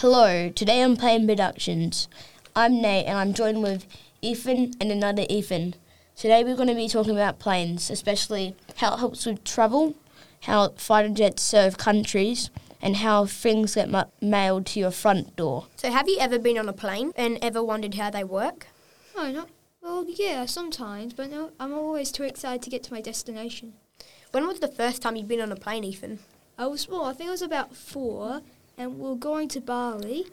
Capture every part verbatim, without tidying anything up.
Hello, today on Plane Productions. I'm Nate and I'm joined with Ethan and another Ethan. Today we're going to be talking about planes, especially how it helps with travel, how fighter jets serve countries, and how things get ma- mailed to your front door. So have you ever been on a plane and ever wondered how they work? No, not, well, yeah, sometimes, but no, I'm always too excited to get to my destination. When was the first time you've been on a plane, Ethan? I was small, I think I was about four. And we were going to Bali,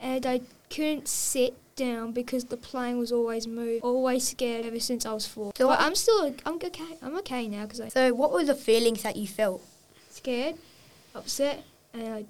and I couldn't sit down because the plane was always moved. Always scared ever since I was four. So but I'm still, I'm okay. I'm okay now because I. So what were the feelings that you felt? Scared, upset, and I,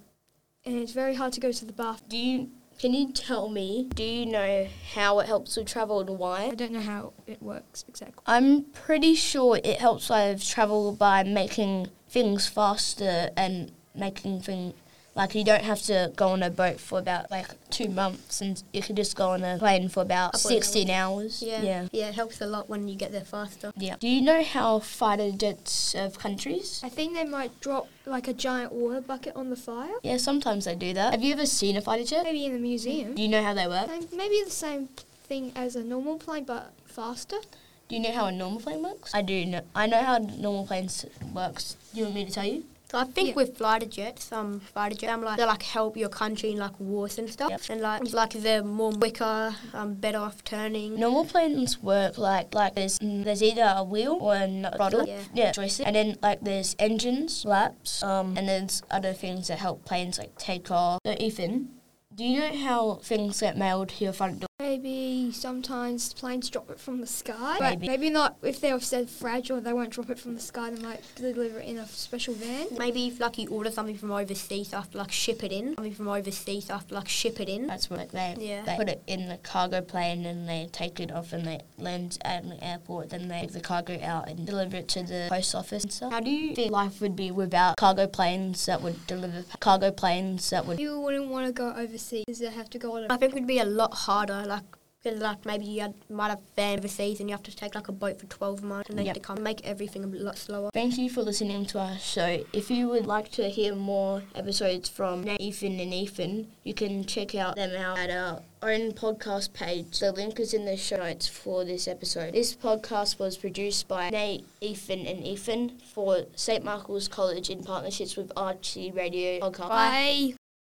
and it's very hard to go to the bathroom. Do you? Can you tell me? Do you know how it helps with travel and why? I don't know how it works exactly. I'm pretty sure it helps with travel by making things faster and making things. Like, you don't have to go on a boat for about, like, two months, and you can just go on a plane for about sixteen hours. Yeah. yeah. Yeah, it helps a lot when you get there faster. Yeah. Do you know how fighter jets serve countries? I think they might drop, like, a giant water bucket on the fire. Yeah, sometimes they do that. Have you ever seen a fighter jet? Maybe in the museum. Do you know how they work? Maybe the same thing as a normal plane, but faster. Do you know how a normal plane works? I do know. I know how normal planes works. Do you want me to tell you? So I think yeah. with fighter jets, um, fighter jets, um, like, they like help your country in like wars and stuff, yep. and like like they're more quicker, um, better off turning. Normal planes work like like there's there's either a wheel or a throttle, yeah, yeah joystick, and then like there's engines, flaps, um, and there's other things that help planes like take off. So Ethan, do you know how things get mailed to your front door? Maybe sometimes planes drop it from the sky. Maybe. But maybe not if they're said fragile, they won't drop it from the sky. They might deliver it in a special van. Maybe if like you order something from overseas, after like ship it in. Something from overseas, after like ship it in. That's what they yeah. they put it in the cargo plane and they take it off and they land at the airport. Then they take the cargo out and deliver it to the post office and stuff. How do you think life would be without cargo planes that would deliver pa- cargo planes that would? People wouldn't want to go overseas because they have to go on. A I think it would be a lot harder. Like, like maybe you had, might have van overseas and you have to take like a boat for twelve months and then yep. to come make everything a lot slower. Thank you for listening to our show. If you would like to hear more episodes from Nate, Ethan and Ethan, you can check out them out at our own podcast page. The link is in the show notes for this episode. This podcast was produced by Nate, Ethan and Ethan for Saint Michael's College in partnerships with R T Radio Podcast. Bye! Bye.